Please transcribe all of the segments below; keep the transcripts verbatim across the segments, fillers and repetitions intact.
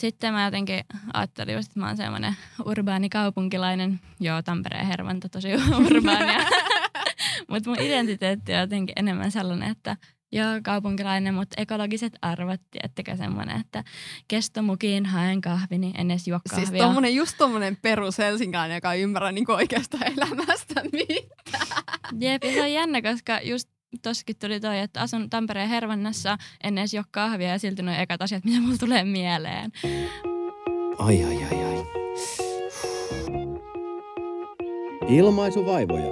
Sitten mä jotenkin ajattelin just, että mä oon semmoinen urbaani kaupunkilainen. Joo, Tampereen hervanta tosi urbaania. Mutta mun identiteetti on jotenkin enemmän sellainen, että joo, kaupunkilainen, mutta ekologiset arvot, tiettekö semmoinen, että kestomukiin haen kahvi, niin en edes juo kahvia. Siis tommonen, just tommonen perus helsinkiläinen, joka ei ymmärrä niin oikeasta elämästä mitään. Jep, se on jännä, koska just tossakin tuli toi, että asun Tampereen hervannassa, en edes juo kahvia ja silti nuo ekat asiat, mitä mulla tulee mieleen. Ai, ai, ai, ai. Ilmaisuvaivoja.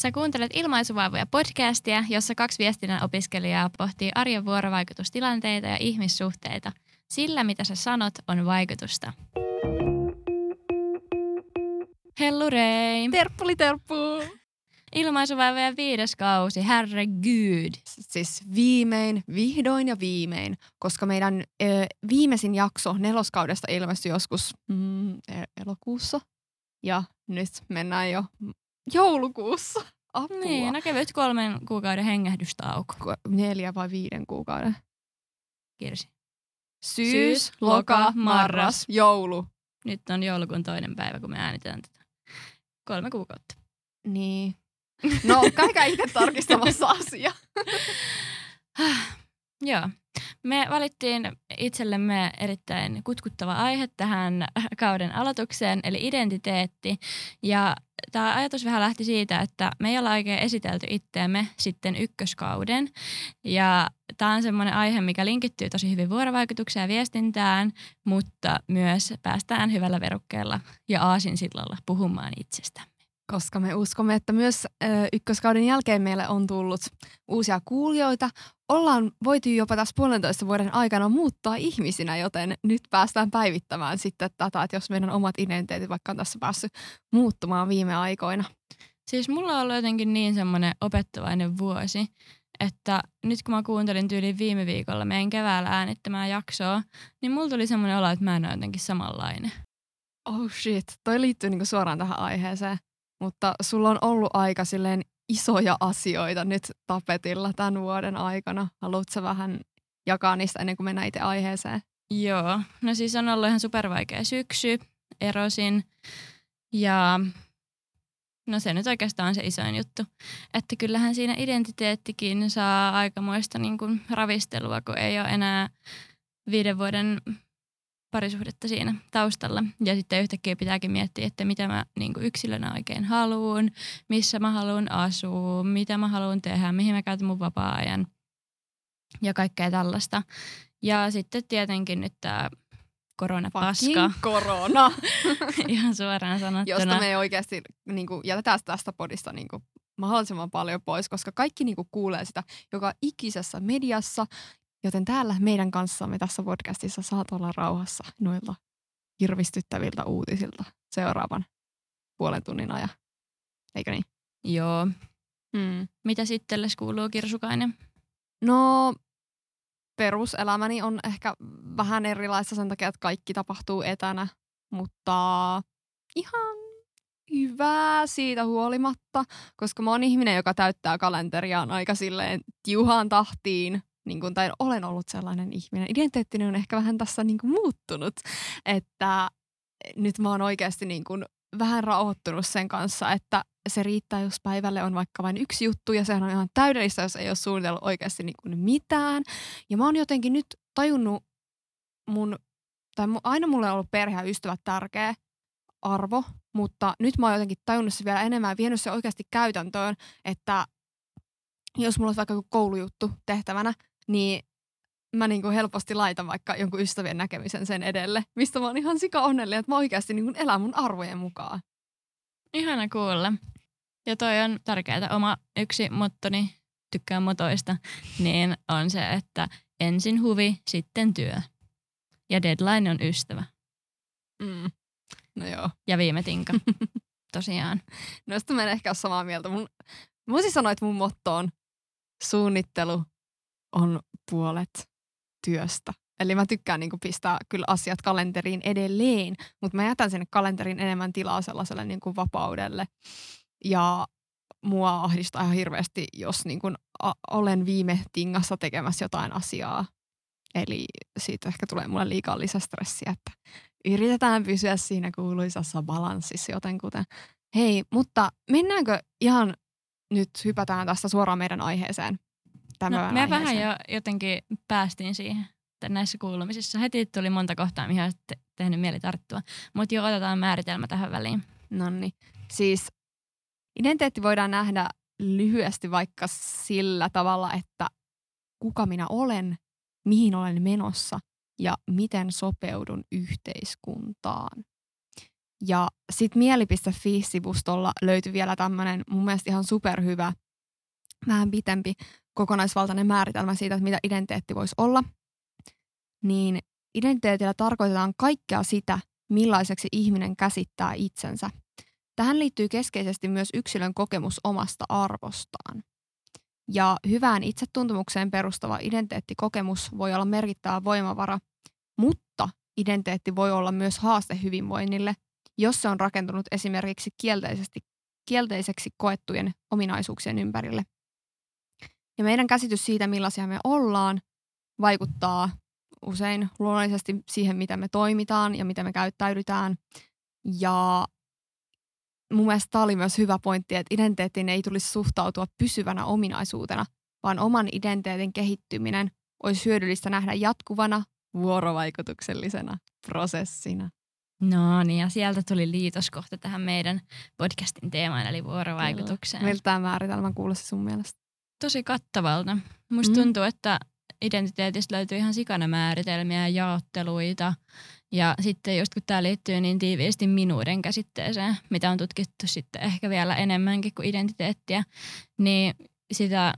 Sä kuuntelet Ilmaisuvaivoja podcastia, jossa kaksi viestinnän opiskelijaa pohtii arjen vuorovaikutustilanteita ja ihmissuhteita. Sillä, mitä sä sanot, on vaikutusta. Hellurei! Terppuli terppu! Ilmaisuvaivoja viides kausi, herregud! Siis viimein, vihdoin ja viimein, koska meidän ö, viimeisin jakso neloskaudesta ilmestyi joskus mm, elokuussa ja nyt mennään jo... joulukuussa. Apua. Niin, no kevyt kolmen kuukauden hengähdystauko. Neljä vai viiden kuukauden? Kirsi. Syys, Syys loka, marras, marras, joulu. Nyt on joulukuun toinen päivä, kun me äänitetään tätä. Kolme kuukautta. Niin. No, käykää itse tarkistamassa asia. Joo. Me valittiin itsellemme erittäin kutkuttava aihe tähän kauden aloitukseen, eli identiteetti. Ja tämä ajatus vähän lähti siitä, että me ei olla oikein esitelty itteemme sitten ykköskauden. Ja tämä on semmoinen aihe, mikä linkittyy tosi hyvin vuorovaikutukseen ja viestintään, mutta myös päästään hyvällä verukkeella ja aasinsillalla puhumaan itsestä. Koska me uskomme, että myös ykköskauden jälkeen meille on tullut uusia kuulijoita. Ollaan voitu jopa tässä puolentoista vuoden aikana muuttaa ihmisinä, joten nyt päästään päivittämään sitten tätä, että jos meidän omat identiteetit vaikka on tässä päässyt muuttumaan viime aikoina. Siis mulla on ollut jotenkin niin semmoinen opettavainen vuosi, että nyt kun mä kuuntelin tyyliin viime viikolla meidän keväällä äänittämään jaksoa, niin mulla tuli semmoinen olo, että mä en ole jotenkin samanlainen. Oh shit, toi liittyy niinku suoraan tähän aiheeseen. Mutta sulla on ollut aika silleen isoja asioita nyt tapetilla tämän vuoden aikana. Haluatko vähän jakaa niistä ennen kuin mennään itse aiheeseen? Joo. No siis on ollut ihan supervaikea syksy. Erosin. Ja no se nyt oikeastaan on se isoin juttu. Että kyllähän siinä identiteettikin saa aikamoista niin kuin ravistelua, kun ei ole enää viiden vuoden parisuhdetta siinä taustalla. Ja sitten yhtäkkiä pitääkin miettiä, että mitä mä niin kuin yksilönä oikein haluun, missä mä haluun asua, mitä mä haluun tehdä, mihin mä käytän mun vapaa-ajan ja kaikkea tällaista. Ja sitten tietenkin nyt tää koronapaska. Fucking korona! Ihan suoraan sanottuna. Josta me ei oikeasti niin kuin, jätetään tästä podista niin kuin, mahdollisimman paljon pois, koska kaikki niin kuin, kuulee sitä joka ikisessä mediassa. Joten täällä meidän kanssamme tässä podcastissa saat olla rauhassa noilla hirvistyttäviltä uutisilta seuraavan puolen tunnin ajan. Eikö niin? Joo. Hmm. Mitä itsellesi kuuluu, Kirsukainen? No, peruselämäni on ehkä vähän erilaista sen takia, että kaikki tapahtuu etänä, mutta ihan hyvää siitä huolimatta, koska mä oon ihminen, joka täyttää kalenteriaan aika silleen tiuhaan tahtiin. Niin kuin, tai olen ollut sellainen ihminen. Identiteettini on ehkä vähän tässä niin kuin muuttunut, että nyt mä oon oikeasti niin kuin vähän rauhoittunut sen kanssa, että se riittää, jos päivälle on vaikka vain yksi juttu, ja sehän on ihan täydellistä, jos ei ole suunnitellut oikeasti niin kuin mitään. Ja mä oon jotenkin nyt tajunnut mun, tai aina mulle on ollut perhe ja ystävät tärkeä arvo, mutta nyt mä oon jotenkin tajunnut se vielä enemmän ja vienyt se oikeasti käytäntöön, että jos mulla on vaikka joku koulujuttu tehtävänä, niin mä niinku helposti laitan vaikka jonkun ystävien näkemisen sen edelle, mistä mä oon ihan sika onnellinen, että mä oikeasti niinku elän mun arvojen mukaan. Ihana kuulla. Ja toi on tärkeää. Oma yksi mottoni, tykkään motoista, niin on se, että ensin huvi, sitten työ. Ja deadline on ystävä. Mm. No joo. Ja viime tinka. Tosiaan. Noista mä en ehkä ole samaa mieltä. Mun, mä voisin sanoa, että mun motto on suunnittelu on puolet työstä. Eli mä tykkään niinku pistää kyllä asiat kalenteriin edelleen, mutta mä jätän sinne kalenteriin enemmän tilaa sellaiselle niinku vapaudelle. Ja mua ahdistaa ihan hirveästi, jos niinku a- olen viime tingassa tekemässä jotain asiaa. Eli siitä ehkä tulee mulle liikaa lisästressiä, että yritetään pysyä siinä kuuluisassa balanssissa jotenkuten. Hei, mutta mennäänkö ihan nyt hypätään tästä suoraan meidän aiheeseen? Tämän no, me vähän jo jotenkin päästiin siihen näissä kuulumisissa. Heti tuli monta kohtaa, mihin olet te- tehnyt mieli tarttua. Mutta jo otetaan määritelmä tähän väliin. Noniin. Siis identiteetti voidaan nähdä lyhyesti vaikka sillä tavalla, että kuka minä olen, mihin olen menossa ja miten sopeudun yhteiskuntaan. Ja sitten mielipiste piste fi-sivustolla löytyi vielä tämmöinen mun mielestä ihan superhyvä, vähän pitempi kokonaisvaltainen määritelmä siitä, että mitä identiteetti voisi olla. Niin identiteetillä tarkoitetaan kaikkea sitä, millaiseksi ihminen käsittää itsensä. Tähän liittyy keskeisesti myös yksilön kokemus omasta arvostaan. Ja hyvään itsetuntemukseen perustava identiteettikokemus voi olla merkittävä voimavara, mutta identiteetti voi olla myös haaste hyvinvoinnille, jos se on rakentunut esimerkiksi kielteisesti, kielteiseksi koettujen ominaisuuksien ympärille. Ja meidän käsitys siitä, millaisia me ollaan, vaikuttaa usein luonnollisesti siihen, miten me toimitaan ja miten me käyttäydytään. Ja mun mielestä tämä oli myös hyvä pointti, että identiteettiin ei tulisi suhtautua pysyvänä ominaisuutena, vaan oman identiteetin kehittyminen olisi hyödyllistä nähdä jatkuvana vuorovaikutuksellisena prosessina. No niin, ja sieltä tuli liitoskohta tähän meidän podcastin teemaan, eli vuorovaikutukseen. Miltä tämä määritelmä kuulosti sun mielestä? Tosi kattavalta. Musta mm. tuntuu, että identiteetistä löytyy ihan sikana määritelmiä ja jaotteluita. Ja sitten just kun tämä liittyy niin tiiviisti minuuden käsitteeseen, mitä on tutkittu sitten ehkä vielä enemmänkin kuin identiteettiä, niin sitä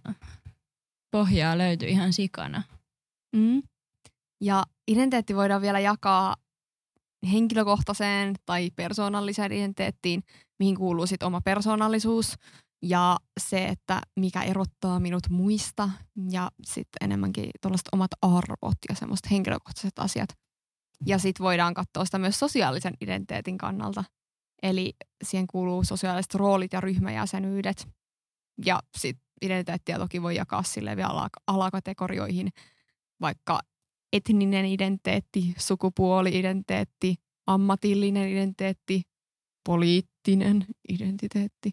pohjaa löytyy ihan sikana. Mm. Ja identiteetti voidaan vielä jakaa henkilökohtaiseen tai persoonalliseen identiteettiin, mihin kuuluu sitten oma persoonallisuus ja se, että mikä erottaa minut muista ja sitten enemmänkin tuollaiset omat arvot ja semmoiset henkilökohtaiset asiat. Ja sitten voidaan katsoa sitä myös sosiaalisen identiteetin kannalta. Eli siihen kuuluu sosiaaliset roolit ja ryhmäjäsenyydet. Ja sitten identiteettiä toki voi jakaa silleen vielä alakategorioihin, vaikka etninen identiteetti, sukupuoli-identiteetti, ammatillinen identiteetti, poliittinen identiteetti.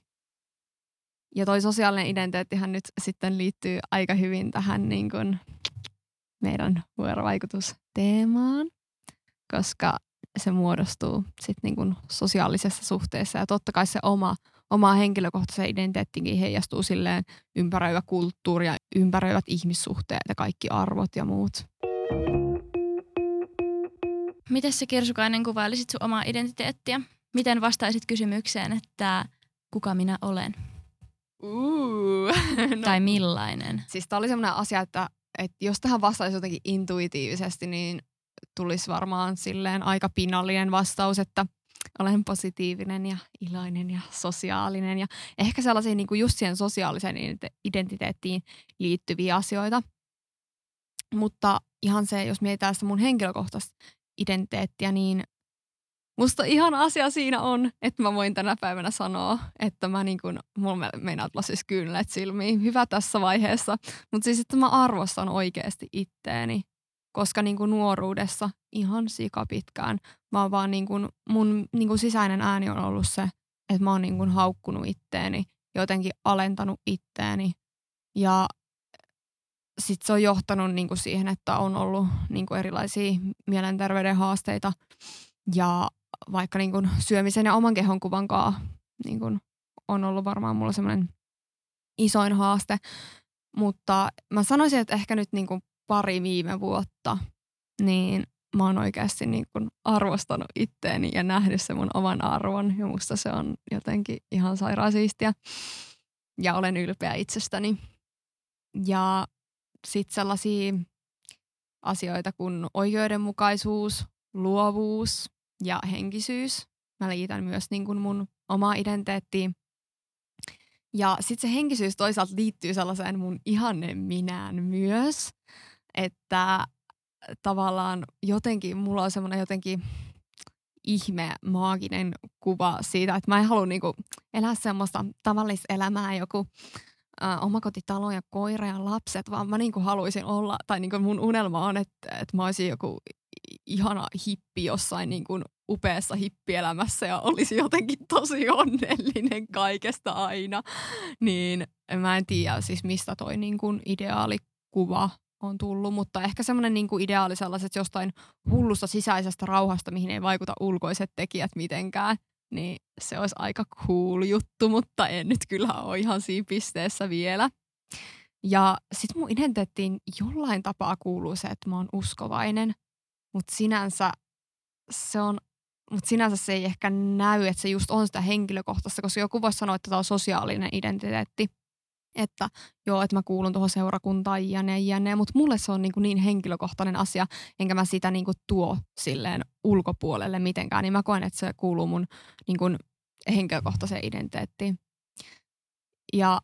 Ja toi sosiaalinen identiteettihän nyt sitten liittyy aika hyvin tähän niin kuin meidän vuorovaikutusteemaan, koska se muodostuu sitten niin kuin sosiaalisessa suhteessa. Ja totta kai se oma, oma henkilökohtaisen identiteettikin heijastuu silleen ympäröivä kulttuuri ja ympäröivät ihmissuhteet ja kaikki arvot ja muut. Miten sä Kirsukainen kuvailisit sun omaa identiteettiä? Miten vastaisit kysymykseen, että kuka minä olen? Uh, no. Tai millainen? Siis tää oli semmoinen asia, että, että jos tähän vastaisi jotenkin intuitiivisesti, niin tulisi varmaan silleen aika pinnallinen vastaus, että olen positiivinen ja iloinen ja sosiaalinen ja ehkä sellaisia niin kuin just siihen sosiaaliseen identiteettiin liittyviä asioita. Mutta ihan se, jos mietitään sitä mun henkilökohtaista identiteettiä, niin musta ihan asia siinä on, että mä voin tänä päivänä sanoa, että mä niin kuin, mulla meinaa tulla siis kyynelet silmiin, hyvä tässä vaiheessa, mutta siis että mä arvostan oikeasti itteeni, koska niin kuin nuoruudessa ihan sikapitkään mä oon vaan niin kuin, mun niin kuin sisäinen ääni on ollut se, että mä oon niin kuin haukkunut itteeni, jotenkin alentanut itteeni ja sitten se on johtanut niinku siihen, että on ollut niinku erilaisia mielenterveyden haasteita ja vaikka niinku syömisen ja oman kehon kuvan kaa niinku on ollut varmaan mulla semmoinen isoin haaste. Mutta mä sanoisin, että ehkä nyt niinku pari viime vuotta niin mä oon oikeasti niinku arvostanut itteeni ja nähnyt se mun oman arvon ja musta se on jotenkin ihan sairaan siistiä ja olen ylpeä itsestäni. Ja sitten sellaisia asioita kuin oikeudenmukaisuus, luovuus ja henkisyys. Mä liitän myös niin kuin mun omaa identiteettiin. Ja sitten se henkisyys toisaalta liittyy sellaiseen mun ihanne minään myös. Että tavallaan jotenkin mulla on semmoinen jotenkin ihme, maaginen kuva siitä, että mä en halua niin kuin elää semmoista tavallista elämää joku ä, omakotitalo ja koira ja lapset, vaan mä niin kuin haluaisin olla, tai niin kuin mun unelma on, että, että mä olisin joku ihana hippi jossain niin kuin upeassa hippielämässä ja olisi jotenkin tosi onnellinen kaikesta aina. Niin mä en tiedä siis mistä toi niin kuin ideaalikuva on tullut, mutta ehkä semmoinen niin kuin ideaali sellaiset jostain hullusta sisäisestä rauhasta, mihin ei vaikuta ulkoiset tekijät mitenkään. Niin se olisi aika cool juttu, mutta en nyt kyllä ole ihan siinä pisteessä vielä. Ja sit mun identiteettiin jollain tapaa kuuluu se, että mä oon uskovainen, mutta sinänsä se on, mut sinänsä se ei ehkä näy, että se just on sitä henkilökohtaista, koska joku voisi sanoa, että tämä on sosiaalinen identiteetti. Että joo, että mä kuulun tuohon seurakuntaan jne, jne, mutta mulle se on niin, niin henkilökohtainen asia, enkä mä sitä niin tuo silleen ulkopuolelle mitenkään, niin mä koen, että se kuuluu mun niin henkilökohtaiseen identiteettiin. Ja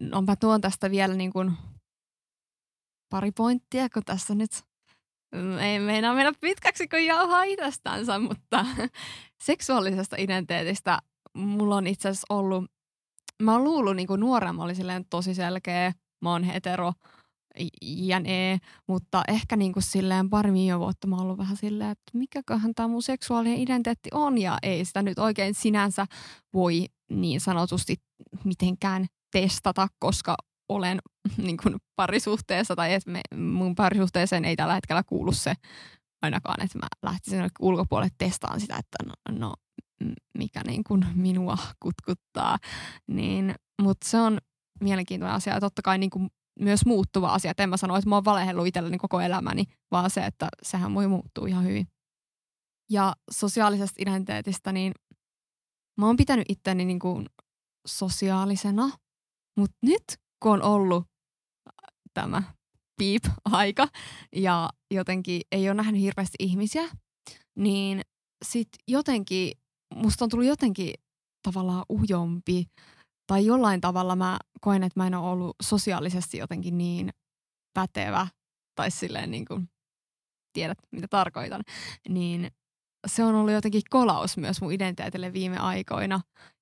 no, mä tuon tästä vielä niin pari pointtia, kun tässä nyt ei meinaa mennä pitkäksi, kun jauhaa itsestänsä, mutta seksuaalisesta identiteetistä mulla on itse asiassa ollut Mä oon luullut niin nuorena, mä olin silleen tosi selkeä, mä oon hetero, jne, mutta ehkä niin silleen pari viime vuotta mä oon ollut vähän silleen, että mikäköhän tämä mun seksuaalinen identiteetti on, ja ei sitä nyt oikein sinänsä voi niin sanotusti mitenkään testata, koska olen niin parisuhteessa, tai et me, mun parisuhteeseen ei tällä hetkellä kuulu se ainakaan, että mä lähtisin ulkopuolelle testaan sitä, että no, no mikä niin kuin minua kutkuttaa, niin, mutta se on mielenkiintoinen asia ja totta kai niin kuin myös muuttuva asia. Et en mä sano, että mä oon valehellut itselleni koko elämäni, vaan se, että sehän voi muuttua ihan hyvin. Ja sosiaalisesta identiteetistä, niin mä oon pitänyt itteni niin kuin sosiaalisena, mutta nyt kun on ollut tämä piip-aika ja jotenkin ei ole nähnyt hirveästi ihmisiä, niin sitten jotenkin, musta on tullut jotenkin tavallaan ujompi tai jollain tavalla mä koen, että mä en ole ollut sosiaalisesti jotenkin niin pätevä tai silleen niin kuin tiedät, mitä tarkoitan, niin se on ollut jotenkin kolaus myös mun identiteetille viime aikoina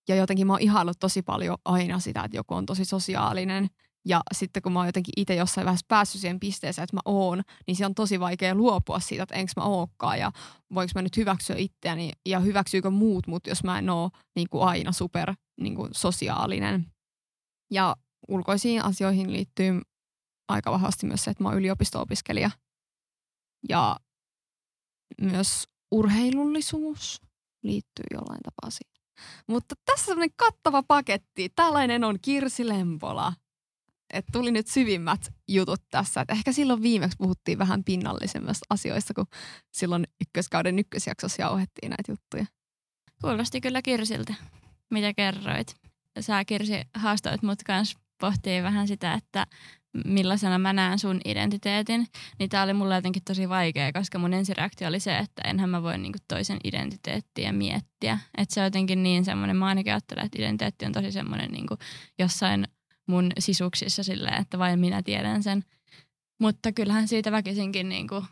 ja jotenkin mä oon ihaillut tosi paljon aina sitä, että joku on tosi sosiaalinen ja sitten kun mä oon jotenkin itse jossain vähän päässyt siihen pisteeseen, että mä oon, niin se on tosi vaikea luopua siitä, että enks mä ookaan ja voinko mä nyt hyväksyä itseäni ja hyväksyykö muut mut, jos mä en oo niin kuin aina super niin kuin sosiaalinen. Ja ulkoisiin asioihin liittyy aika vahvasti myös se, että mä oon yliopisto-opiskelija. Ja myös urheilullisuus liittyy jollain tapaa siihen. Mutta tässä on semmoinen kattava paketti. Tällainen on Kirsi Lempola. Et tuli nyt syvimmät jutut tässä. Et ehkä silloin viimeksi puhuttiin vähän pinnallisemmista asioista, kun silloin ykköskauden ykkösjaksossa jauhettiin näitä juttuja. Kuulosti kyllä Kirsiltä, mitä kerroit. Sä Kirsi haastoit mut kanssa pohtii vähän sitä, että millaisena mä näen sun identiteetin. Niin tää oli mulle jotenkin tosi vaikea, koska mun ensireaktio oli se, että enhän mä voi niinku toisen identiteettiä miettiä. Että se on jotenkin niin semmoinen, mä ainakin ajattelen, että identiteetti on tosi semmoinen niinku jossain mun sisuksissa silleen, että vain minä tiedän sen. Mutta kyllähän siitä väkisinkin niin kuin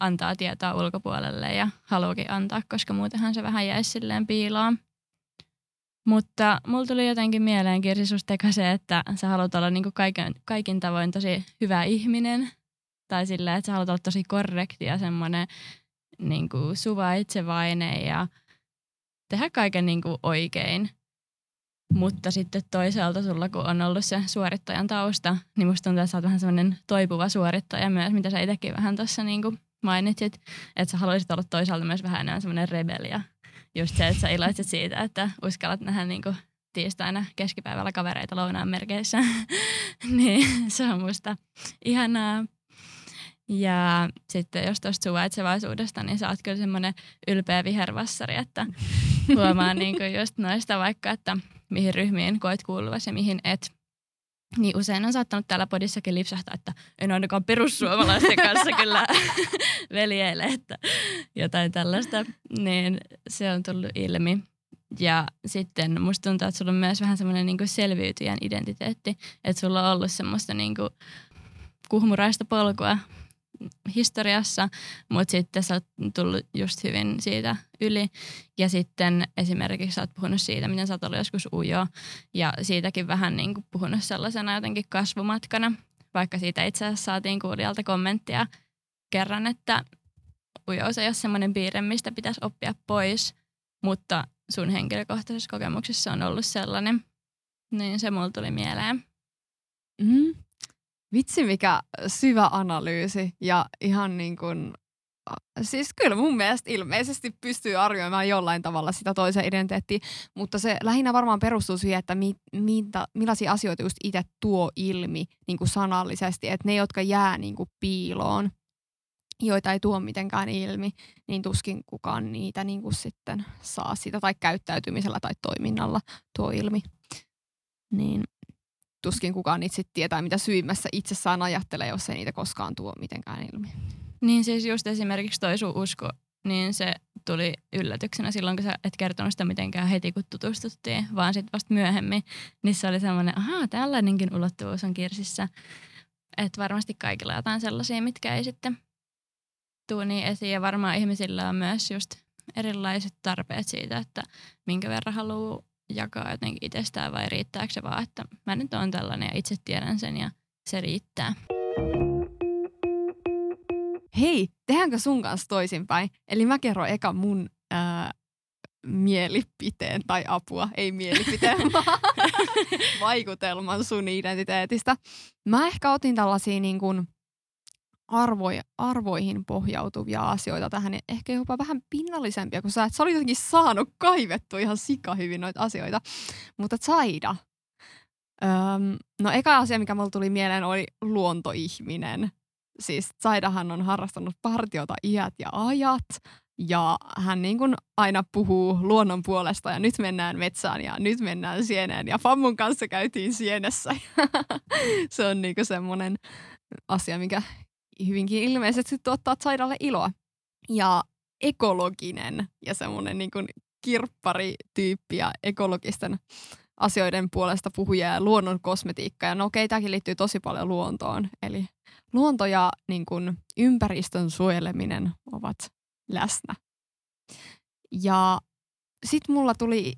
antaa tietoa ulkopuolelle ja haluukin antaa, koska muutenhan se vähän jäisi silleen piiloon. Mutta mulla tuli jotenkin mieleen, Kirsi, susta eka se, että sä haluat olla niin kuin kaiken, kaikin tavoin tosi hyvä ihminen. Tai silleen, että sä haluat olla tosi korrekti ja semmoinen niin kuin suvaitsevainen ja tehdä kaiken niin kuin oikein. Mutta sitten toisaalta sulla, kun on ollut se suorittajan tausta, niin musta tuntuu, että sä oot vähän semmoinen toipuva suorittaja myös, mitä sä itsekin vähän tuossa niin kuin mainitsit. Että sä haluaisit olla toisaalta myös vähän enemmän semmoinen rebelia. Just se, että sä iloitset siitä, että uskallat nähdä niin kuin tiistaina keskipäivällä kavereita lounaan merkeissä. Niin se on musta ihanaa. Ja sitten jos tuosta suvaitsevaisuudesta, niin sä oot kyllä semmoinen ylpeä vihervassari, että huomaa niin kuin just noista vaikka, että mihin ryhmiin koet kuuluvasi ja mihin et. Niin usein on saattanut täällä podissakin lipsahtaa, että en ainakaan perussuomalaisten kanssa kyllä veljeile, että jotain tällaista. Niin se on tullut ilmi. Ja sitten musta tuntuu, että sulla on myös vähän semmoinen niin kuin selviytyjän identiteetti. Että sulla on ollut semmoista niin kuin kuhmuraista polkua historiassa, mutta sitten sä oot tullut just hyvin siitä yli. Ja sitten esimerkiksi sä oot puhunut siitä, miten sä oot ollut joskus ujo ja siitäkin vähän niin kuin puhunut sellaisena jotenkin kasvumatkana, vaikka siitä itse asiassa saatiin kuulijalta kommenttia kerran, että ujous ei ole semmoinen piirre, mistä pitäisi oppia pois, mutta sun henkilökohtaisessa kokemuksessa on ollut sellainen, niin se mulla tuli mieleen. Mm. Vitsi, mikä syvä analyysi ja ihan niin kuin, siis kyllä mun mielestä ilmeisesti pystyy arvioimaan jollain tavalla sitä toisen identiteettiä, mutta se lähinnä varmaan perustuu siihen, että mi, mi, millaisia asioita just itse tuo ilmi niin kuin sanallisesti, että ne, jotka jää niin kuin piiloon, joita ei tuo mitenkään ilmi, niin tuskin kukaan niitä niin kuin sitten saa sitä tai käyttäytymisellä tai toiminnalla tuo ilmi. Niin tuskin kukaan itse tietää, mitä syvimmässä itsessään ajattelee, jos ei niitä koskaan tuo mitenkään ilmi. Niin siis just esimerkiksi toi sun usko, niin se tuli yllätyksenä silloin, kun sä et kertonut sitä mitenkään heti, kun tutustuttiin, vaan sitten vasta myöhemmin. Niin se oli semmoinen, ahaa, tällainenkin ulottuvuus on kirsissä. Että varmasti kaikilla jotain sellaisia, mitkä ei sitten tuu niin esiin. Ja varmaan ihmisillä on myös just erilaiset tarpeet siitä, että minkä verran haluaa jakaa jotenkin itsestään vai riittääkö se vaan, että mä nyt oon tällainen ja itse tiedän sen ja se riittää. Hei, tehdäänkö sun kanssa toisinpäin? Eli mä kerron eka mun ää, mielipiteen tai apua, ei mielipiteen, vaan vaikutelman sun identiteetistä. Mä ehkä otin tällaisia niin kuin Arvoja, arvoihin pohjautuvia asioita tähän, ehkä jopa vähän pinnallisempia, kun sä, et, sä olit jotenkin saanut kaivettua ihan sika hyvin noita asioita. Mutta Saida, öö, no eka asia, mikä mulle tuli mieleen, oli luontoihminen. Siis Saidahan on harrastanut partiota iät ja ajat, ja hän niin kuin aina puhuu luonnon puolesta, ja nyt mennään metsään, ja nyt mennään sieneen, ja Fammun kanssa käytiin sienessä. Se on niin kuin semmoinen asia, mikä hyvinkin ilmeisesti tuottaa Saidalle iloa. Ja ekologinen ja semmoinen niin kuin kirpparityyppi ja ekologisten asioiden puolesta puhuja ja luonnon kosmetiikka. Ja no okei, tämäkin liittyy tosi paljon luontoon. Eli luonto ja niin kuin ympäristön suojeleminen ovat läsnä. Ja sit mulla tuli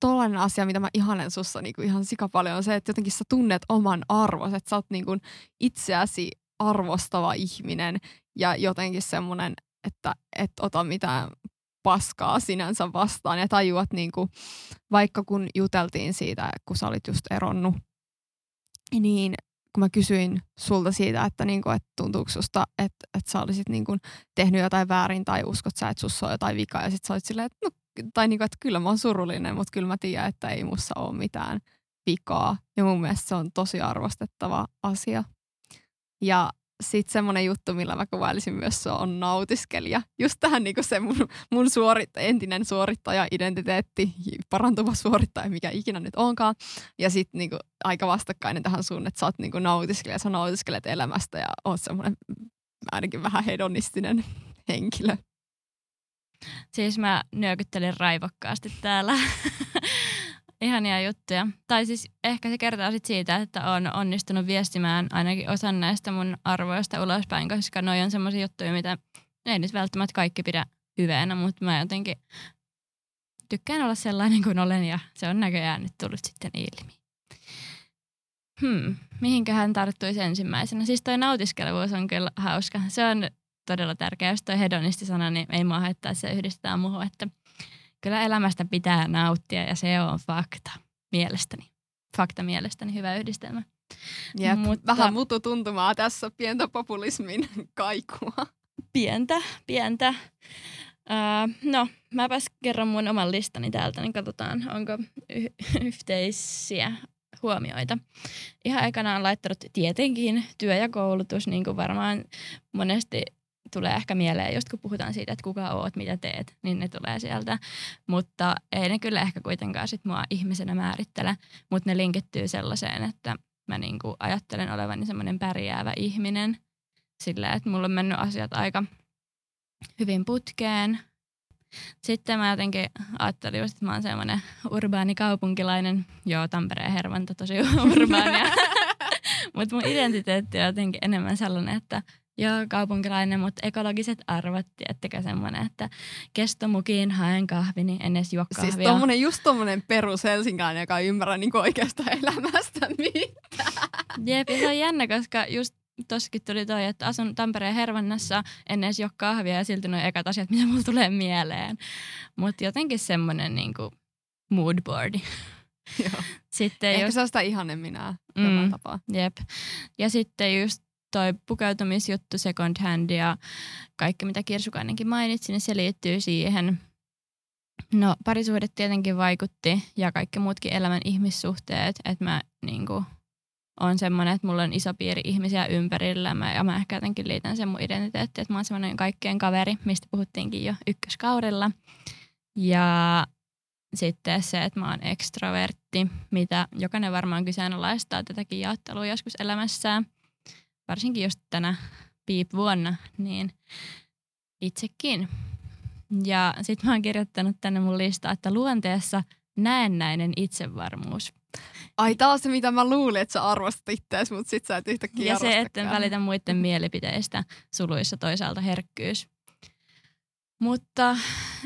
tollainen asia, mitä mä ihanen sussa niin kuin ihan sikapaljon, on se, että jotenkin sä tunnet oman arvos, että sä oot niin kuin itseäsi arvostava ihminen ja jotenkin semmoinen, että et ota mitään paskaa sinänsä vastaan ja tajuat niinku, vaikka kun juteltiin siitä, kun sä olit just eronnut, niin kun mä kysyin sulta siitä, että niinku, et tuntuuko susta, että et sä olisit niinku tehnyt jotain väärin tai uskot sä, että sussa on jotain vikaa ja sit sä olit silleen, että no, tai niinku, että kyllä mä oon surullinen, mutta kyllä mä tiedän, että ei mussa ole mitään vikaa ja mun mielestä se on tosi arvostettava asia. Ja sitten semmoinen juttu, millä mä kuvailisin myös, se on nautiskelija. Just tähän niinku se mun, mun suoritta, entinen suorittaja-identiteetti, parantuva suorittaja, mikä ikinä nyt onkaan. Ja sitten niinku aika vastakkainen tähän sun, että sä oot niinku nautiskelija, sä nautiskelet elämästä ja oot semmoinen ainakin vähän hedonistinen henkilö. Siis mä nyökyttelin raivokkaasti täällä. Ihania juttuja. Tai siis ehkä se kertoo sit siitä, että olen onnistunut viestimään ainakin osan näistä mun arvoista ulospäin, koska noi on semmoisia juttuja, mitä ei nyt välttämättä kaikki pidä hyvänä, mutta mä jotenkin tykkään olla sellainen kuin olen ja se on näköjään nyt tullut sitten ilmi. Hmm, mihinköhän tarttuisi ensimmäisenä? Siis toi nautiskelevuus on kyllä hauska. Se on todella tärkeä, jos toi hedonisti-sana, niin ei mua haittaa, se yhdistetään muuhun, että kyllä elämästä pitää nauttia ja se on fakta mielestäni. Fakta mielestäni, hyvä yhdistelmä. Jep, mutta vähän mutu tuntumaa tässä, pientä populismin kaikua. Pientä, pientä. Öö, no, mäpäs kerron mun oman listani täältä, niin katsotaan, onko y- yhteisiä huomioita. Ihan ekana on laittanut tietenkin työ ja koulutus, niin kuin varmaan monesti tulee ehkä mieleen, just kun puhutaan siitä, että kuka oot, mitä teet, niin ne tulee sieltä. Mutta ei ne kyllä ehkä kuitenkaan sit mua ihmisenä määrittele, mutta ne linkittyy sellaiseen, että mä niinku ajattelen olevani semmoinen pärjäävä ihminen sillä, että mulla on mennyt asiat aika hyvin putkeen. Sitten mä jotenkin ajattelin just, että mä oon semmoinen urbaani kaupunkilainen. Joo, Tampereen hervanta tosi urbaania. Mutta mun identiteetti on jotenkin enemmän sellainen, että ja kaupunkilainen, mutta ekologiset arvot, tiettekö semmoinen, että kestomukiin haen kahvi, niin en edes juo kahvia. Siis tommonen, just tommonen perus helsinkiläinen, joka ei ymmärrä niin oikeastaan elämästä mitään. Jep, se on jännä, koska just tossakin tuli toi, että asun Tampereen Hervannassa, en edes juo kahvia ja silti nuo ekat asiat, mitä mulla tulee mieleen. Mutta jotenkin semmoinen niinku moodboardi. Joo. Sitten ehkä just se on sitä ihanen minä jollain mm, tapaa. Jep. Ja sitten just toi pukeutumisjuttu, second hand ja kaikki mitä Kirsukainenkin mainitsi, niin se liittyy siihen. No parisuhde tietenkin vaikutti ja kaikki muutkin elämän ihmissuhteet, että mä niinku on semmoinen, että mulla on iso piiri ihmisiä ympärillä mä, ja mä ehkä jotenkin liitän sen mun identiteettiin, että mä oon semmoinen kaikkien kaveri, mistä puhuttiinkin jo ykköskaudella. Ja sitten se, että mä oon ekstrovertti, mitä jokainen varmaan kyseenalaistaa tätäkin jaottelua joskus elämässään, varsinkin just tänä piip-vuonna, niin itsekin. Ja sit mä oon kirjoittanut tänne mun listaa, että luonteessa näennäinen itsevarmuus. Ai tää on se, mitä mä luulin, että sä arvostat itseäsi, mutta sit sä et yhtäkkiä ja arvostakaan. Ja se, etten välitä muiden mielipiteistä, suluissa toisaalta herkkyys. Mutta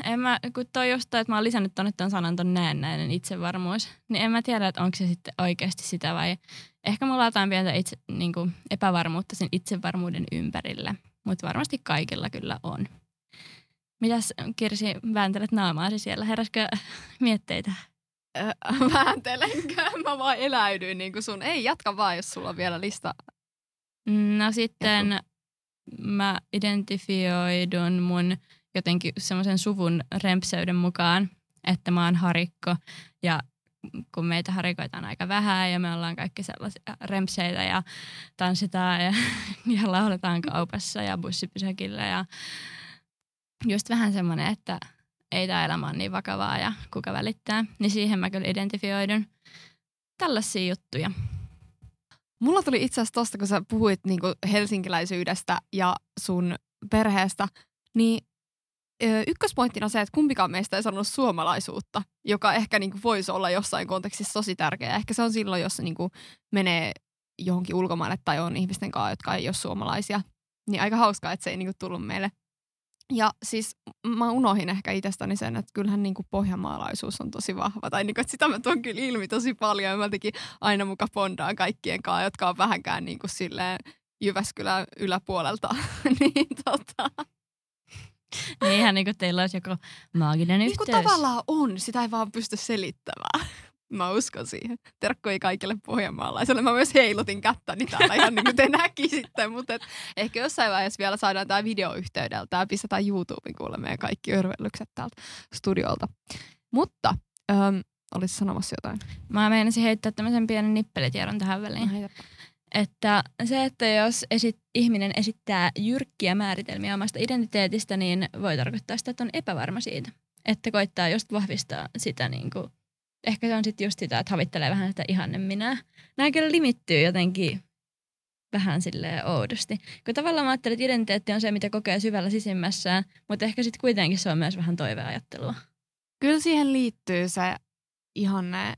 en mä, kun toi just toi, että mä oon lisännyt tonne ton sanan ton näennäinen itsevarmuus, niin en mä tiedä, että onko se sitten oikeasti sitä vai ehkä mulla on jotain pientä itse, niin kuin epävarmuutta sen itsevarmuuden ympärillä, mutta varmasti kaikilla kyllä on. Mitäs Kirsi, vääntelet naamaasi siellä? Heräskö mietteitä? Vääntelenkö? Mä vaan eläydyin niin kuin sun. Ei, jatka vaan, jos sulla on vielä lista. No sitten joku. Mä identifioidun mun jotenkin semmoisen suvun rempseyden mukaan, että mä oon harikko ja kun meitä harikoita on aika vähän ja me ollaan kaikki sellaisia rempseitä ja tanssitaan ja, ja lauletaan kaupassa ja bussipysäkillä ja just vähän semmoinen, että ei tää elämä ole niin vakavaa ja kuka välittää, niin siihen mä kyllä identifioidun. Tällaisia juttuja. Mulla tuli itse asiassa tosta, kun sä puhuit niinku helsinkiläisyydestä ja sun perheestä, niin ykköspointtina on se, että kumpikaan meistä ei sanonut suomalaisuutta, joka ehkä niinku voisi olla jossain kontekstissa tosi tärkeää. Ehkä se on silloin, jos niinku menee johonkin ulkomaille tai on ihmisten kanssa, jotka ei ole suomalaisia. Niin aika hauskaa, että se ei niinku tullut meille. Ja siis mä unohin ehkä itsestäni sen, että kyllähän niinku pohjanmaalaisuus on tosi vahva. Tai niinku, että sitä mä tuon kyllä ilmi tosi paljon. Mä tekin aina muka bondaan kaikkien kanssa, jotka on vähänkään niinku silleen Jyväskylän yläpuolelta. niin tota... Niin ihan niin kuin teillä olisi joku maaginen yhteys. Niin kuin tavallaan on, sitä ei vaan pysty selittämään. Mä uskon siihen. Terkkoi kaikille pohjanmaalaisille. Mä myös heilutin kättäni täällä ihan niin kuin te näkisitte. Mutta et ehkä jossain vaiheessa vielä saadaan tää videoyhteydellä. Tää pistetään YouTubeen kuule meidän kaikki örvellykset täältä studiolta. Mutta äm, olisi sanomassa jotain. Mä meinasin heittää tämmöisen pienen nippelitiedon tähän väliin. No, että se, että jos esit, ihminen esittää jyrkkiä määritelmiä omasta identiteetistä, niin voi tarkoittaa sitä, että on epävarma siitä. Että koittaa just vahvistaa sitä niin kuin, ehkä se on sitten just sitä, että havittelee vähän sitä ihanne minää. Nämä kyllä limittyy jotenkin vähän silleen oudosti. Kun tavallaan mä ajattelin, että identiteetti on se, mitä kokee syvällä sisimmässään, mutta ehkä sitten kuitenkin se on myös vähän toiveajattelua. Kyllä siihen liittyy se ihanne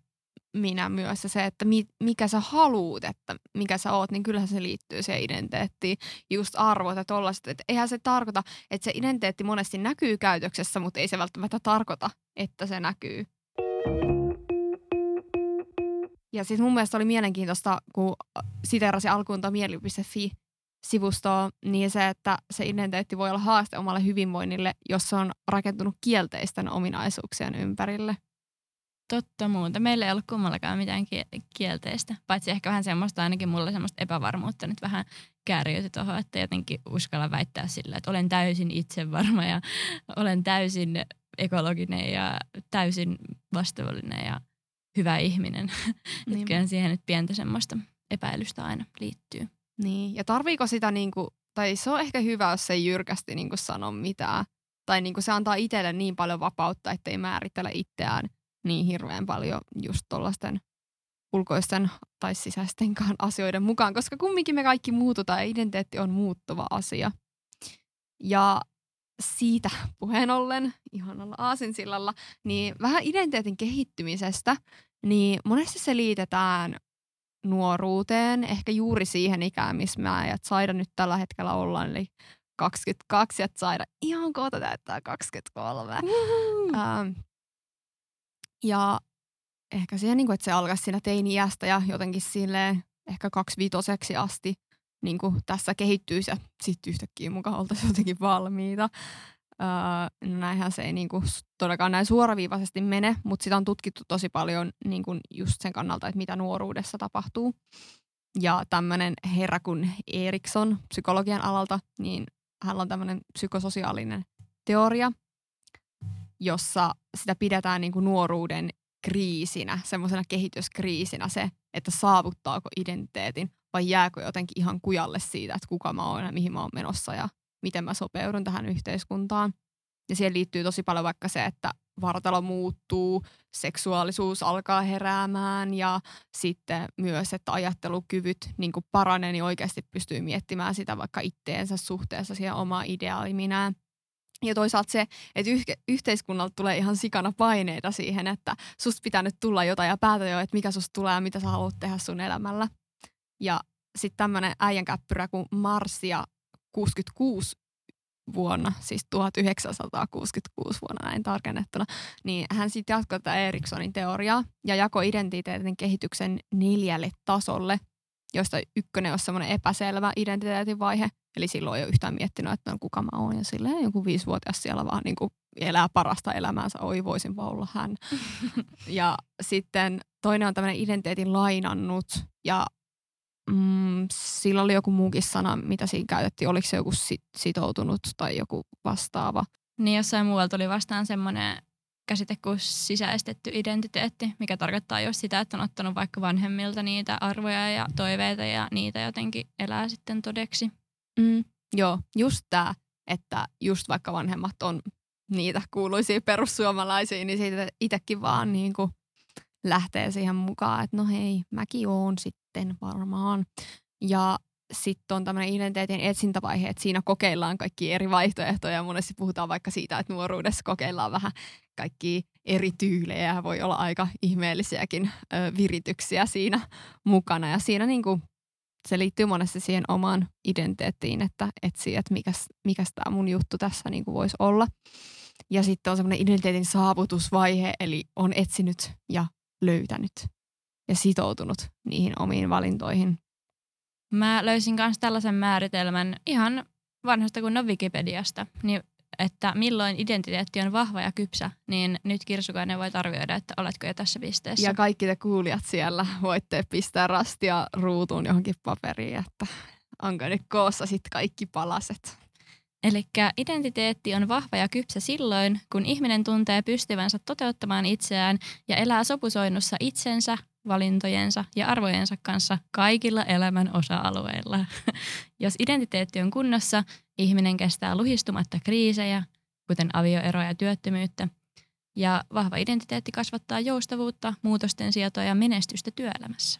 minä myös se, että mikä sä haluut, että mikä sä oot, niin kyllähän se liittyy siihen identiteettiin. Just arvot ja tollaset, että eihän se tarkoita, että se identiteetti monesti näkyy käytöksessä, mutta ei se välttämättä tarkoita, että se näkyy. Ja siis mun mielestä oli mielenkiintoista, kun siteerasi alkuun tuo Mielipiste piste fi-sivustoa, niin se, että se identiteetti voi olla haaste omalle hyvinvoinnille, jos se on rakentunut kielteisten ominaisuuksien ympärille. Totta muuta. Meillä ei ollut kummallakaan mitään kielteistä, paitsi ehkä vähän semmoista, ainakin mulla semmoista epävarmuutta nyt vähän kärjyyti tuohon, että jotenkin uskalla väittää sillä, että olen täysin itsevarma ja olen täysin ekologinen ja täysin vastuullinen ja hyvä ihminen. Niin. Kyllä siihen nyt pientä semmoista epäilystä aina liittyy. Niin, ja tarviiko sitä niinku, tai se on ehkä hyvä, jos ei jyrkästi niinku sano mitään, tai niinku se antaa itselle niin paljon vapautta, ettei määritellä itseään niin hirveän paljon just tollaisten ulkoisten tai sisäistenkaan asioiden mukaan, koska kumminkin me kaikki muututaan ja identiteetti on muuttuva asia. Ja siitä puheen ollen, ihanalla aasinsillalla, niin vähän identiteetin kehittymisestä, niin monesti se liitetään nuoruuteen, ehkä juuri siihen ikään, missä mä ja Saida nyt tällä hetkellä ollaan, eli kaksikymmentäkaksi ja Saida ihan kohta täyttää kaksikymmentäkolme. Mm-hmm. Ähm, ja ehkä siihen, niin kuin, että se alkaisi siinä teini-iästä ja jotenkin silleen ehkä kaksivitoseksi asti niin kuin tässä kehittyisi ja sitten yhtäkkiä mukaan oltaisiin jotenkin valmiita. Öö, no näinhän se ei niin kuin todellakaan näin suoraviivaisesti mene, mutta sitä on tutkittu tosi paljon niin kuin just sen kannalta, että mitä nuoruudessa tapahtuu. Ja tämmöinen herra kuin Eriksson psykologian alalta, niin hänellä on tämmöinen psykososiaalinen teoria, jossa sitä pidetään niin kuin nuoruuden kriisinä, semmoisena kehityskriisinä se, että saavuttaako identiteetin vai jääkö jotenkin ihan kujalle siitä, että kuka mä oon ja mihin mä oon menossa ja miten mä sopeudun tähän yhteiskuntaan. Ja siihen liittyy tosi paljon vaikka se, että vartalo muuttuu, seksuaalisuus alkaa heräämään ja sitten myös, että ajattelukyvyt niin kuin paranee, niin oikeasti pystyy miettimään sitä vaikka itteensä suhteessa siihen omaan ideaaliminään. Ja toisaalta se, että yh- yhteiskunnalta tulee ihan sikana paineita siihen, että susta pitää nyt tulla jotain ja päätä jo, että mikä susta tulee ja mitä sä haluat tehdä sun elämällä. Ja sitten tämmöinen äijänkäppyrä kuin Marsia kuusikymmentäkuusi vuonna, siis tuhatyhdeksänsataakuusikymmentäkuusi vuonna näin tarkennettuna, niin hän sitten jatkoi tätä Erikssonin teoriaa ja jakoi identiteetin kehityksen neljälle tasolle, joista ykkönen on semmoinen epäselvä identiteetin vaihe. Eli silloin ei ole yhtään miettinyt, että no, kuka mä oon. Ja silleen joku viisivuotias siellä vaan niin kuin elää parasta elämäänsä. Oi, voisin vaan olla hän. Ja sitten toinen on tämmöinen identiteetin lainannut. Ja mm, sillä oli joku muukin sana, mitä siinä käytettiin. Oliko se joku sitoutunut tai joku vastaava? Niin jossain muualla tuli vastaan semmoinen käsite kuin sisäistetty identiteetti, mikä tarkoittaa just sitä, että on ottanut vaikka vanhemmilta niitä arvoja ja toiveita ja niitä jotenkin elää sitten todeksi. Mm, joo, just tämä, että just vaikka vanhemmat on niitä kuuluisia perussuomalaisia, niin siitä itsekin vaan niin kuin lähtee siihen mukaan, että no hei, mäkin oon sitten varmaan. Ja sitten on tämmöinen identiteetin etsintävaihe, että siinä kokeillaan kaikki eri vaihtoehtoja. Monesti puhutaan vaikka siitä, että nuoruudessa kokeillaan vähän kaikkia eri tyylejä ja voi olla aika ihmeellisiäkin ö, virityksiä siinä mukana. Ja siinä niinku se liittyy monesti siihen omaan identiteettiin, että etsii, että mikäs, mikäs tämä mun juttu tässä niin kuin voisi olla. Ja sitten on semmoinen identiteetin saavutusvaihe, eli on etsinyt ja löytänyt ja sitoutunut niihin omiin valintoihin. Mä löysin myös tällaisen määritelmän ihan vanhasta kunnon Wikipediasta, niin että milloin identiteetti on vahva ja kypsä, niin nyt Kirsukainen voi arvioida, että oletko jo tässä pisteessä. Ja kaikki te kuulijat siellä voitte pistää rastia ruutuun johonkin paperiin, että onko nyt koossa sitten kaikki palaset. Elikkä identiteetti on vahva ja kypsä silloin, kun ihminen tuntee pystyvänsä toteuttamaan itseään ja elää sopusoinnussa itsensä, valintojensa ja arvojensa kanssa kaikilla elämän osa-alueilla. Jos identiteetti on kunnossa, ihminen kestää luhistumatta kriisejä, kuten avioeroja ja työttömyyttä. Ja vahva identiteetti kasvattaa joustavuutta, muutosten sietoa ja menestystä työelämässä.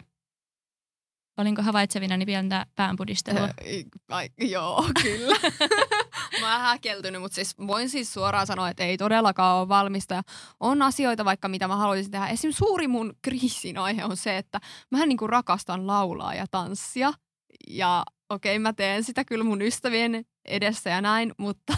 Olinko havaitsevinani pientä päänpudistelua? Äh, joo, kyllä. Mä oon häkeltynyt, mutta siis voin siis suoraan sanoa, että ei todellakaan ole valmista. On asioita vaikka, mitä mä haluaisin tehdä. Esimerkiksi suuri mun kriisin aihe on se, että mähän niinku rakastan laulaa ja tanssia. Ja okei, okay, mä teen sitä kyllä mun ystävien edessä ja näin, mutta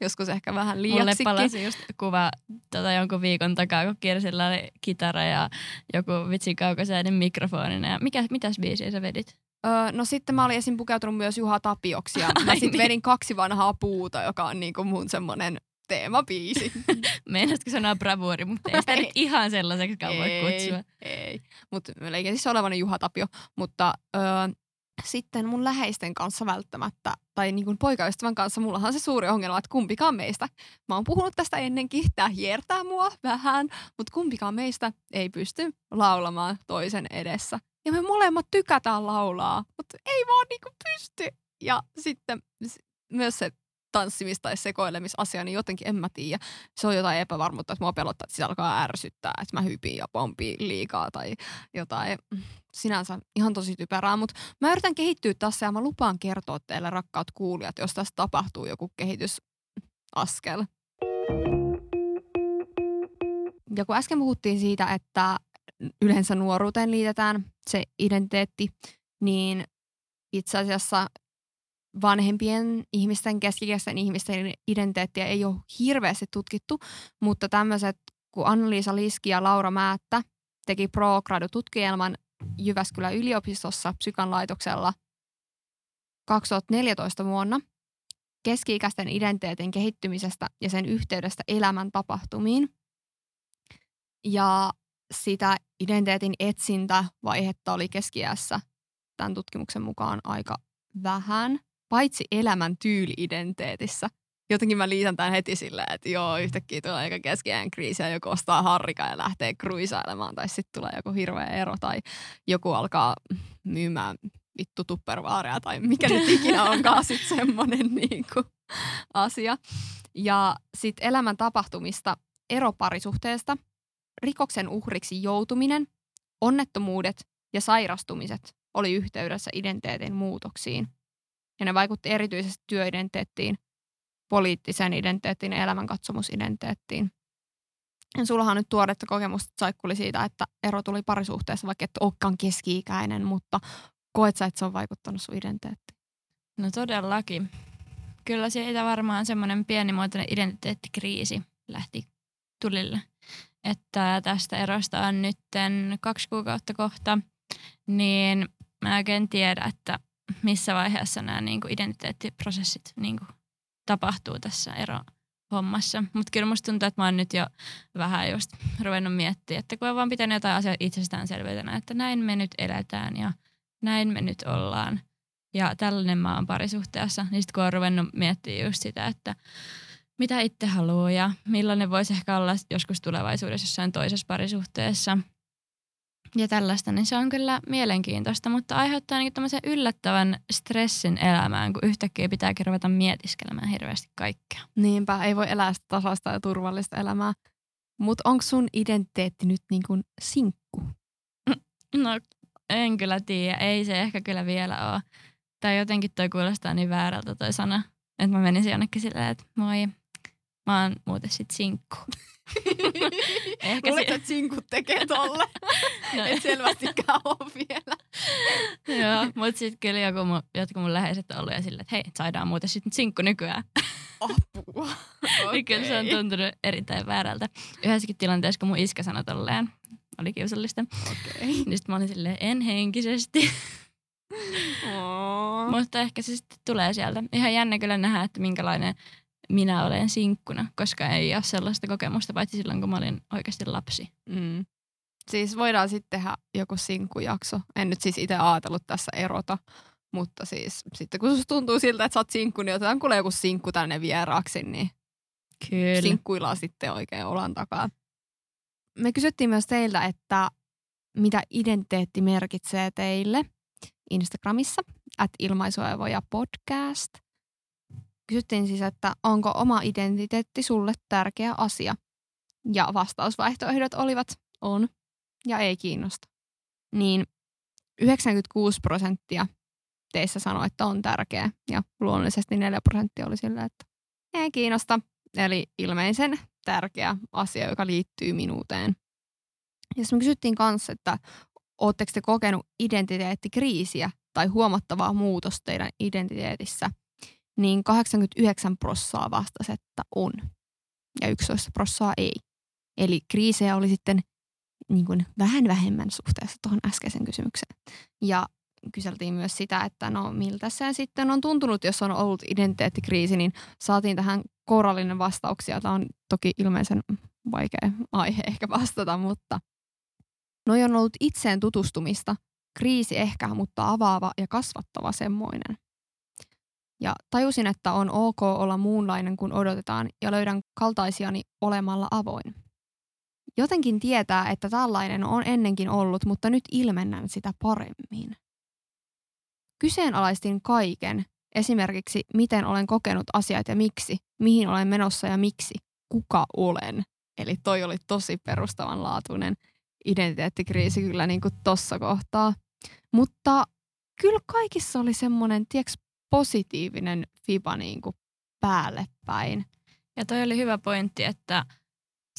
joskus ehkä vähän liiaksikin. Mulle palasi just kuva tota, jonkun viikon takaa, kun Kirsillä oli kitara ja joku vitsin kaukosäinen mikrofonina. Ja mikä, mitäs biisiä sä vedit? Öö, no sitten mä olin esim. Pukeutunut myös Juha Tapioksi ja mä sitten niin. vedin Kaksi vanhaa puuta, joka on niinku mun semmonen teemabiisi. Meinasitko sanoa bravuuri, mutta ei sitä ei. ihan sellaiseksi voi kutsua. Ei, ei. Mutta mä leikin siis olevani Juha Tapio, mutta öö, sitten mun läheisten kanssa välttämättä, tai niin kuin poikaystävän kanssa, mullahan se suuri ongelma, että kumpikaan meistä, mä oon puhunut tästä ennenkin, tää hiertää mua vähän, mutta kumpikaan meistä ei pysty laulamaan toisen edessä. Ja me molemmat tykätään laulaa, mutta ei vaan niin kuin pysty. Ja sitten myös se tanssimis- tai sekoilemisasia, niin jotenkin en mä tiedä. Se on jotain epävarmuutta, että mua pelottaa, että sitä alkaa ärsyttää, että mä hypin ja pompiin liikaa tai jotain. Sinänsä ihan tosi typerää, mutta mä yritän kehittyä tässä ja mä lupaan kertoa teille, rakkaat kuulijat, jos tässä tapahtuu joku kehitysaskel. Ja kun äsken puhuttiin siitä, että yleensä nuoruuteen liitetään se identiteetti, niin itse asiassa vanhempien ihmisten, keskikäisten ihmisten identiteettiä ei ole hirveästi tutkittu, mutta tämmöiset, kun Anna-Liisa Liski ja Laura Määttä teki pro-gradu-tutkielman Jyväskylän yliopistossa psykan laitoksella kaksituhattaneljätoista vuonna keski-ikäisten identiteetin kehittymisestä ja sen yhteydestä elämän tapahtumiin. Ja sitä identiteetin etsintävaihetta oli keski-iässä tämän tutkimuksen mukaan aika vähän, paitsi elämän tyyli-identiteetissä. Jotenkin mä liitän tämän heti silleen, että joo, yhtäkkiä tulee aika keski-iän kriisiä, joku ostaa harrikaa ja lähtee kruisailemaan, tai sitten tulee joku hirveä ero, tai joku alkaa myymään vittu tupperwarea, tai mikä nyt ikinä onkaan sitten semmoinen niinku asia. Ja sitten elämän tapahtumista, eroparisuhteesta, rikoksen uhriksi joutuminen, onnettomuudet ja sairastumiset oli yhteydessä identiteetin muutoksiin. Ja ne vaikutti erityisesti työidentiteettiin, poliittiseen identiteettiin ja elämänkatsomusidentiteettiin. Ja sullahan on nyt tuoretta kokemusta, Saikkuli, siitä, että ero tuli parisuhteessa, vaikka et olekaan keski-ikäinen, mutta koet sä, että se on vaikuttanut sun identiteettiin? No todellakin. Kyllä siitä varmaan semmoinen pienimuotoinen identiteettikriisi lähti tulille. Että tästä erosta on nytten kaksi kuukautta kohta, niin mä oikein tiedä, että missä vaiheessa nämä niinku identiteettiprosessit niinku tapahtuu tässä erohommassa. Mutta kyllä musta tuntuu, että mä oon nyt jo vähän just ruvennut miettimään, että kun on vaan pitänyt jotain asiaa itsestäänselvyytenä, että näin me nyt eletään ja näin me nyt ollaan. Ja tällainen mä oon parisuhteessa, niin sitten kun oon ruvennut miettimään just sitä, että mitä itse haluaa ja millainen voisi ehkä olla joskus tulevaisuudessa jossain toisessa parisuhteessa ja tällaista, niin se on kyllä mielenkiintoista, mutta aiheuttaa ainakin tämmöisen yllättävän stressin elämään, kun yhtäkkiä pitääkin ruveta mietiskelemään hirveästi kaikkea. Niinpä, ei voi elää tasaista ja turvallista elämää. Mutta onko sun identiteetti nyt niin kuin sinkku? No en kyllä tiedä, ei se ehkä kyllä vielä ole. Tai jotenkin toi kuulostaa niin väärältä toi sana, että mä menisin jonnekin silleen, että moi, mä oon muuten sit sinkku. Luuletko, si- että sinkut tekee tolle? No. Et selvästikään ole vielä. Joo, mut sit kyllä joku mun, jotkut mun läheiset on ollut ja silleen, että hei, saadaan muuten sit sinkku nykyään. Apua. Okay. Kyllä se on tuntunut erittäin väärältä. Yhdessäkin tilanteessa, kun mun iskä sanoi tolleen, oli kiusallista. Okay. Niin sit mä olin silleen, en henkisesti. Oh. Mutta ehkä se sitten tulee sieltä. Ihan jännä kyllä nähdä, että minkälainen minä olen sinkkuna, koska ei ole sellaista kokemusta, paitsi silloin, kun mä olin oikeasti lapsi. Mm. Siis voidaan sitten tehdä joku sinkkujakso. En nyt siis itse ajatellut tässä erota, mutta siis sitten kun tuntuu siltä, että sä oot sinkku, niin otetaan kuule joku sinkku tänne vieraaksi, niin kyllä sinkkuillaan sitten oikein olan takaa. Me kysyttiin myös teiltä, että mitä identiteetti merkitsee teille Instagramissa, at Ilmaisuvaivoja podcast. Kysyttiin siis, että onko oma identiteetti sulle tärkeä asia? Ja vastausvaihtoehdot olivat on ja ei kiinnosta. Niin yhdeksänkymmentäkuusi prosenttia teissä sanoi, että on tärkeä. Ja luonnollisesti neljä prosenttia oli sillä, että ei kiinnosta. Eli ilmeisen tärkeä asia, joka liittyy minuuteen. Ja sitten me kysyttiin kanssa, että ootteko te kokenut identiteettikriisiä tai huomattavaa muutosta teidän identiteetissä? Niin kahdeksankymmentäyhdeksän prosenttia vastasi, että on. Ja yksitoista prosenttia ei. Eli kriisejä oli sitten niin kuin vähän vähemmän suhteessa tuohon äskeiseen kysymykseen. Ja kyseltiin myös sitä, että no miltä se sitten on tuntunut, jos on ollut identiteettikriisi, niin saatiin tähän kourallinen vastauksia. Tämä on toki ilmeisen vaikea aihe ehkä vastata, mutta noi on ollut itseen tutustumista. Kriisi ehkä, mutta avaava ja kasvattava semmoinen. Ja tajusin, että on ok olla muunlainen kuin odotetaan ja löydän kaltaisiani olemalla avoin. Jotenkin tietää, että tällainen on ennenkin ollut, mutta nyt ilmennän sitä paremmin. Kyseenalaistin kaiken, esimerkiksi miten olen kokenut asiat ja miksi, mihin olen menossa ja miksi, kuka olen. Eli toi oli tosi perustavanlaatuinen identiteettikriisi kyllä niin kuin tossa kohtaa. Mutta kyllä kaikissa oli semmoinen, tieks, positiivinen fiba niin kuin päälle päin. Ja toi oli hyvä pointti, että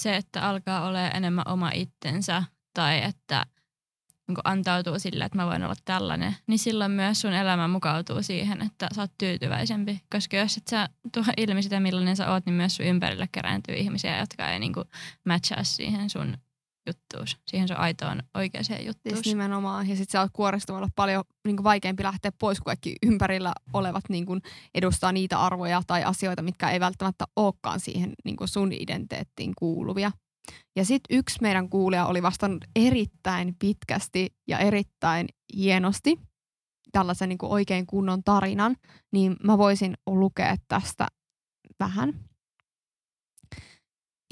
se, että alkaa olemaan enemmän oma itsensä tai että niin kuin antautuu sille, että mä voin olla tällainen, niin silloin myös sun elämä mukautuu siihen, että sä oot tyytyväisempi. Koska jos et sä tuo ilmi sitä, millainen sä oot, niin myös sun ympärillä kerääntyy ihmisiä, jotka ei niin kuin matchaa siihen sun juttuus, siihen sun aitoon oikeaan juttuus. Siis nimenomaan. Ja sit sä oot kuoristumalla paljon niin kuin vaikeampi lähteä pois, kun kaikki ympärillä olevat niin kuin edustaa niitä arvoja tai asioita, mitkä ei välttämättä olekaan siihen niin kuin sun identiteettiin kuuluvia. Ja sitten yksi meidän kuulija oli vastannut erittäin pitkästi ja erittäin hienosti tällaisen niin kuin oikein kunnon tarinan, niin mä voisin lukea tästä vähän.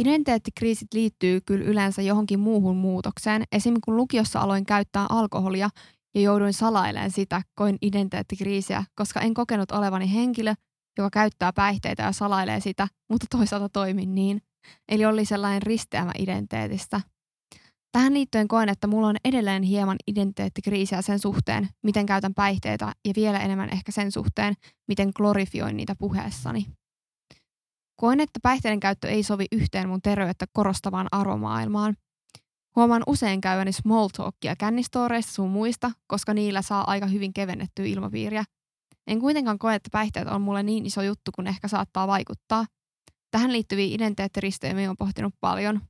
Identiteettikriisit liittyy kyllä yleensä johonkin muuhun muutokseen. Esimerkiksi kun lukiossa aloin käyttää alkoholia ja jouduin salailemaan sitä, koin identiteettikriisiä, koska en kokenut olevani henkilö, joka käyttää päihteitä ja salailee sitä, mutta toisaalta toimin niin. Eli oli sellainen risteämä identiteetistä. Tähän liittyen koen, että mulla on edelleen hieman identiteettikriisiä sen suhteen, miten käytän päihteitä ja vielä enemmän ehkä sen suhteen, miten glorifioin niitä puheessani. Koen, että päihteiden käyttö ei sovi yhteen mun terveyttä korostavaan arvomaailmaan. Huomaan usein käyväni small talkia kännistooreista sun muista, koska niillä saa aika hyvin kevennettyä ilmapiiriä. En kuitenkaan koe, että päihteet on mulle niin iso juttu, kun ehkä saattaa vaikuttaa. Tähän liittyviä identiteettiristeymiä on pohtinut paljon.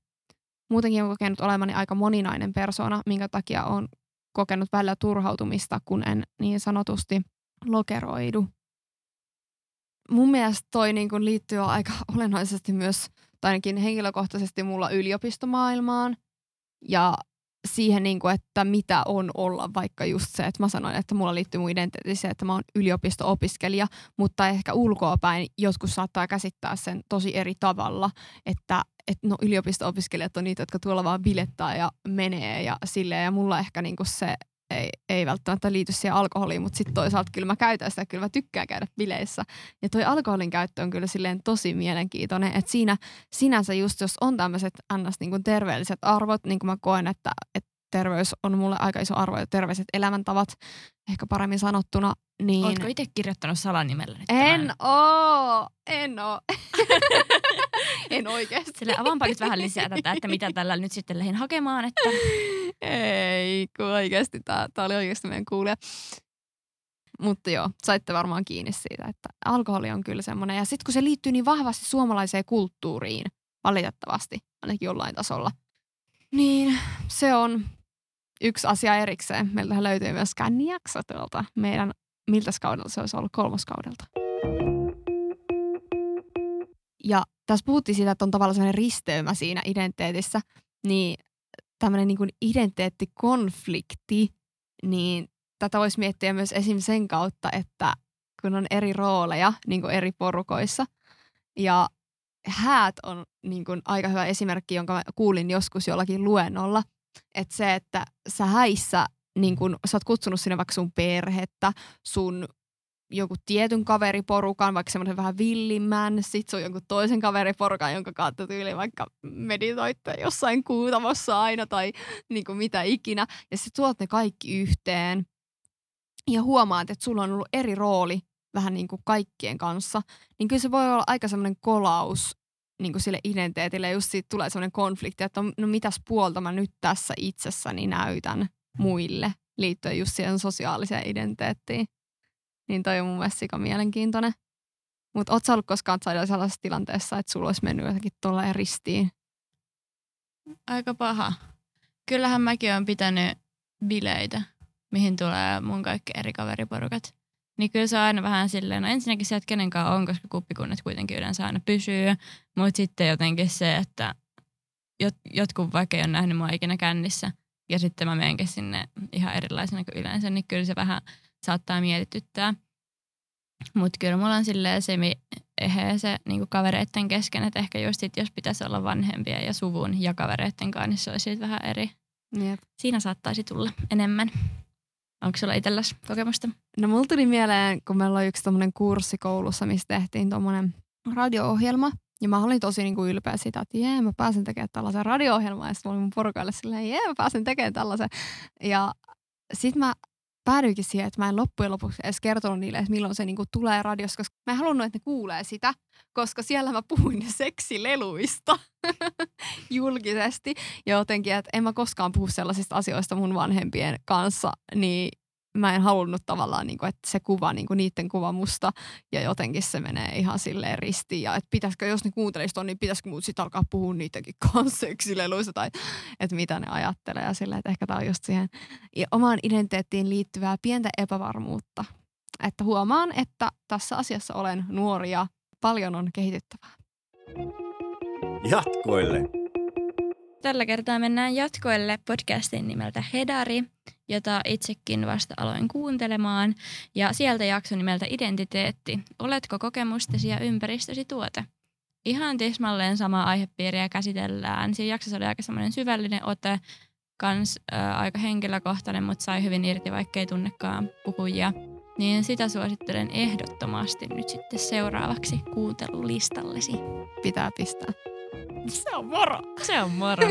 Muutenkin olen kokenut olemani aika moninainen persoona, minkä takia olen kokenut välillä turhautumista, kun en niin sanotusti lokeroidu. Mun mielestä toi niin kun liittyy aika olennaisesti myös, tai ainakin henkilökohtaisesti mulla yliopistomaailmaan ja siihen, niin kun, että mitä on olla, vaikka just se, että mä sanoin, että mulla liittyy mun identiteetti se, että mä oon yliopisto-opiskelija, mutta ehkä ulkoapäin joskus saattaa käsittää sen tosi eri tavalla, että et no yliopisto-opiskelijat on niitä, jotka tuolla vaan bilettää ja menee ja silleen, ja mulla ehkä niin kun se Ei, ei välttämättä liity siihen alkoholiin, mutta sitten toisaalta kyllä mä käytän sitä, kyllä mä tykkään käydä bileissä. Ja toi alkoholin käyttö on kyllä silleen tosi mielenkiintoinen, että siinä sinänsä just jos on tämmöiset ns. Niin terveelliset arvot, niin kuin mä koen, että, että terveys on mulle aika iso arvo ja terveiset elämäntavat, ehkä paremmin sanottuna. Niin... Ootko itse kirjoittanut salanimellä nyt tämän? En oo, en oo. En oikeasti. Sillä avaanpa nyt vähän lisää tätä, että mitä tällä nyt sitten lähdin hakemaan, että... Ei, kun oikeasti. Tämä oli oikeasti meidän kuulija. Mutta joo, saitte varmaan kiinni siitä, että alkoholi on kyllä semmoinen. Ja sitten kun se liittyy niin vahvasti suomalaiseen kulttuuriin, valitettavasti, ainakin jollain tasolla, niin se on yksi asia erikseen. Meiltähän löytyy myös kännijakso tuolta meidän, miltäs kaudelta se olisi ollut, kolmoskaudelta. Ja tässä puhuttiin siitä, että on tavallaan sellainen risteymä siinä identiteetissä, niin tämmöinen niin kuin identiteettikonflikti, niin tätä voisi miettiä myös esim. Sen kautta, että kun on eri rooleja niin kuin eri porukoissa. Ja häät on niin kuin aika hyvä esimerkki, jonka mä kuulin joskus jollakin luennolla. Että se, että sä häissä, niin kuin sä oot kutsunut sinne vaikka sun perhettä, sun joku tietyn kaveriporukan, vaikka semmoisen vähän villimmän, sit sun jonkun toisen kaveriporukan, jonka kautta tyyli vaikka meditoitte jossain kuutamossa aina tai niinku mitä ikinä. Ja sit tuot ne kaikki yhteen ja huomaat, että sulla on ollut eri rooli vähän niinku kaikkien kanssa. Niin kyllä se voi olla aika semmoinen kolaus niinku sille identiteetille. Just siitä tulee semmoinen konflikti, että no mitäs puolta mä nyt tässä itsessäni näytän muille liittyen just siihen sosiaaliseen identiteettiin. Niin toi on mun mielestä sika mielenkiintoinen. Mutta ootko sä ollut koskaan sellaisessa tilanteessa, että sulla olisi mennyt jotenkin tuolleen ristiin? Aika paha. Kyllähän mäkin olen pitänyt bileitä, mihin tulee mun kaikki eri kaveriporukat. Niin kyllä se on aina vähän silleen, no ensinnäkin se, että kenenkaan on, koska kuppikunnat kuitenkin yleensä aina pysyy. Mutta sitten jotenkin se, että jot, jotkut vaikka ei ole nähnyt mua ikinä kännissä. Ja sitten mä menenkin sinne ihan erilaisena kuin yleensä, niin kyllä se vähän... saattaa mietityttää. Mutta kyllä mulla on silleen semi-eheä se niinku kavereitten kesken, että ehkä just sit, jos pitäisi olla vanhempia ja suvun ja kavereitten kanssa, niin se olisi vähän eri. Jep. Siinä saattaisi tulla enemmän. Onko sulla itselläsi kokemusta? No mulla tuli mieleen, kun meillä oli yksi tommonen kurssi koulussa, missä tehtiin tommonen radio-ohjelma. Ja mä olin tosi niinku ylpeä sitä, että jee, mä pääsen tekemään tällaisen radio-ohjelman. Ja sitten mä olin mun porukaille silleen, jee, mä pääsen tekemään tällaisen. Ja sit mä päädyikin siihen, että mä en loppujen lopuksi edes kertonut niille, että milloin se niinku tulee radiossa, koska mä en halunnut, että ne kuulee sitä, koska siellä mä puhuin seksileluista julkisesti ja jotenkin, että en mä koskaan puhu sellaisista asioista mun vanhempien kanssa, niin mä en halunnut tavallaan, niinku, että se kuva, niinku, niiden kuva musta ja jotenkin se menee ihan silleen ristiin ja että pitäisikö, jos ne kuuntelisivat on, niin pitäisikö muut sitten alkaa puhua niitäkin kanssa seksileluista tai että mitä ne ajattelee ja silleen, että ehkä tämä on just siihen omaan identiteettiin liittyvää pientä epävarmuutta. Että huomaan, että tässä asiassa olen nuori ja paljon on kehityttävää. Jatkoille! Tällä kertaa mennään jatkoille podcastin nimeltä Hedari, jota itsekin vasta aloin kuuntelemaan. Ja sieltä jakso nimeltä Identiteetti. Oletko kokemustesi ja ympäristösi tuote? Ihan tismalleen samaa aihepiiriä käsitellään. Siinä jaksossa oli aika semmoinen syvällinen ote, kans äh, aika henkilökohtainen, mutta sai hyvin irti, vaikka ei tunnekaan puhujia. Niin sitä suosittelen ehdottomasti nyt sitten seuraavaksi kuuntelulistallesi. Pitää pistää. Se on moro! Se on moro!